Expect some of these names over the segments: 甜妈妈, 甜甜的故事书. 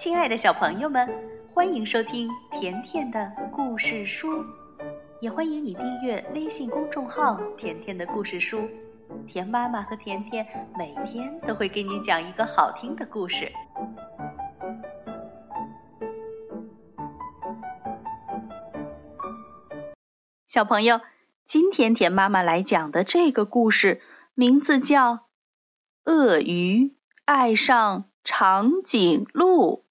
亲爱的小朋友们，欢迎收听甜甜的故事书，也欢迎你订阅微信公众号甜甜的故事书。甜妈妈和甜甜每天都会给你讲一个好听的故事。小朋友，今天甜妈妈来讲的这个故事名字叫《鳄鱼爱上长颈鹿》。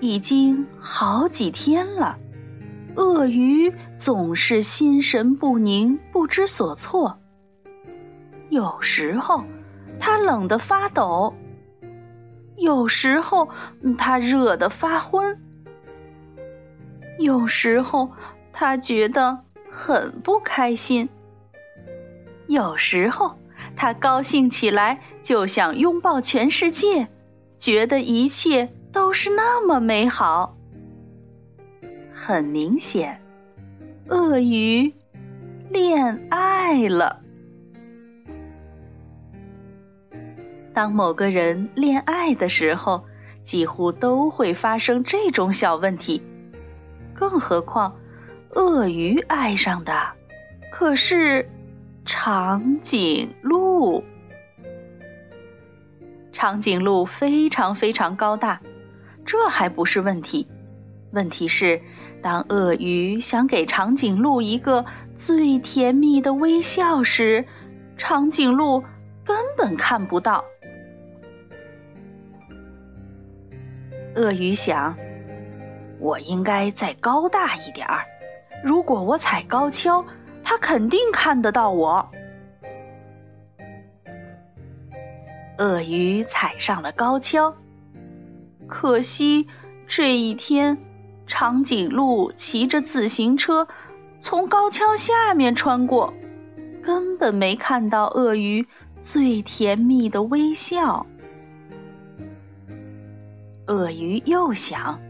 已经好几天了，鳄鱼总是心神不宁，不知所措。有时候它冷得发抖，有时候他热得发昏，有时候他觉得很不开心，有时候他高兴起来就想拥抱全世界，觉得一切都是那么美好。很明显，鳄鱼恋爱了。当某个人恋爱的时候，几乎都会发生这种小问题，更何况鳄鱼爱上的可是长颈鹿。长颈鹿非常非常高大，这还不是问题，问题是当鳄鱼想给长颈鹿一个最甜蜜的微笑时，长颈鹿根本看不到。鳄鱼想，我应该再高大一点儿，如果我踩高跷，它肯定看得到我。鳄鱼踩上了高跷，可惜这一天，长颈鹿骑着自行车从高跷下面穿过，根本没看到鳄鱼最甜蜜的微笑。鳄鱼又想，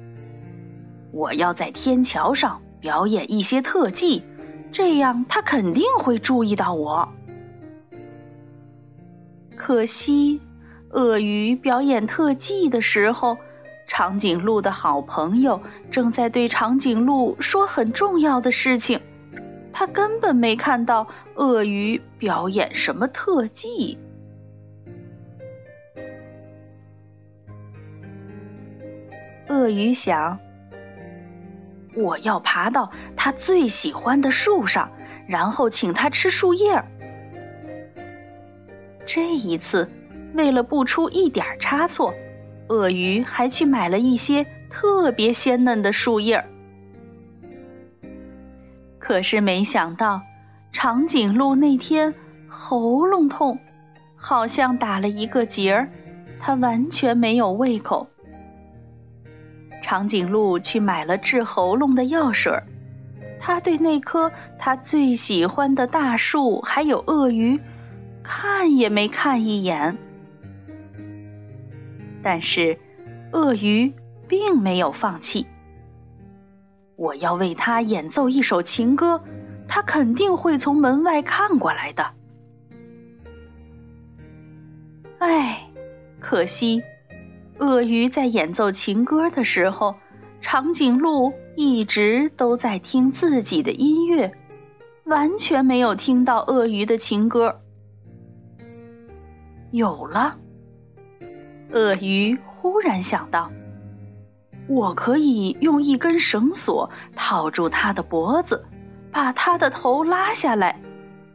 我要在天桥上表演一些特技，这样他肯定会注意到我。可惜，鳄鱼表演特技的时候，长颈鹿的好朋友正在对长颈鹿说很重要的事情，他根本没看到鳄鱼表演什么特技。鳄鱼想，我要爬到他最喜欢的树上，然后请他吃树叶。这一次，为了不出一点差错，鳄鱼还去买了一些特别鲜嫩的树叶。可是没想到，长颈鹿那天喉咙痛，好像打了一个结儿，它完全没有胃口。长颈鹿去买了治喉咙的药水，他对那棵他最喜欢的大树还有鳄鱼看也没看一眼。但是鳄鱼并没有放弃，我要为他演奏一首情歌，他肯定会从门外看过来的。哎，可惜鳄鱼在演奏情歌的时候，长颈鹿一直都在听自己的音乐，完全没有听到鳄鱼的情歌。有了，鳄鱼忽然想到，我可以用一根绳索套住它的脖子，把它的头拉下来，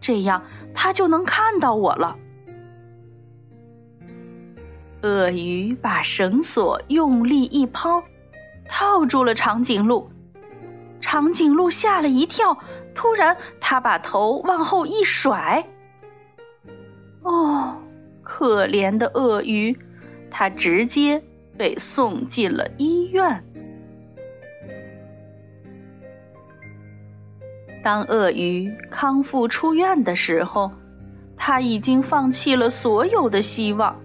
这样它就能看到我了。鳄鱼把绳索用力一抛，套住了长颈鹿。长颈鹿吓了一跳，突然它把头往后一甩。哦，可怜的鳄鱼，它直接被送进了医院。当鳄鱼康复出院的时候，它已经放弃了所有的希望。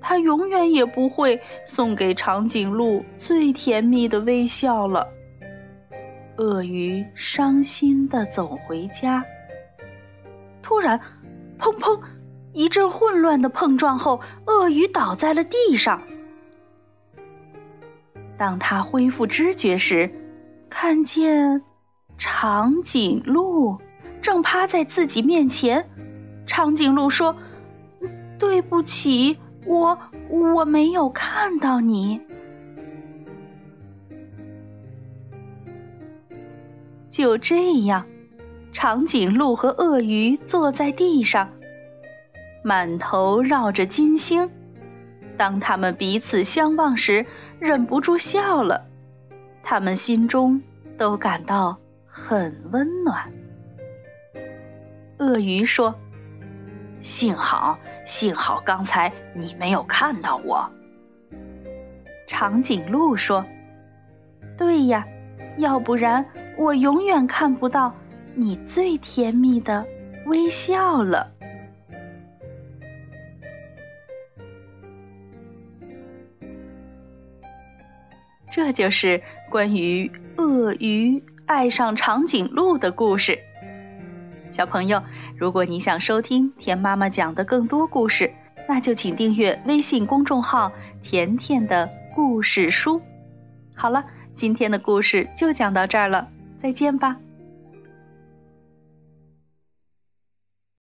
他永远也不会送给长颈鹿最甜蜜的微笑了。鳄鱼伤心地走回家，突然，砰砰，一阵混乱的碰撞后，鳄鱼倒在了地上。当他恢复知觉时，看见长颈鹿正趴在自己面前。长颈鹿说：“对不起，我没有看到你。”就这样，长颈鹿和鳄鱼坐在地上，满头绕着金星。当他们彼此相望时，忍不住笑了。他们心中都感到很温暖。鳄鱼说：“幸好刚才你没有看到我。”长颈鹿说：“对呀，要不然我永远看不到你最甜蜜的微笑了。”这就是关于鳄鱼爱上长颈鹿的故事。小朋友，如果你想收听田妈妈讲的更多故事，那就请订阅微信公众号甜甜的故事书。好了，今天的故事就讲到这儿了，再见吧。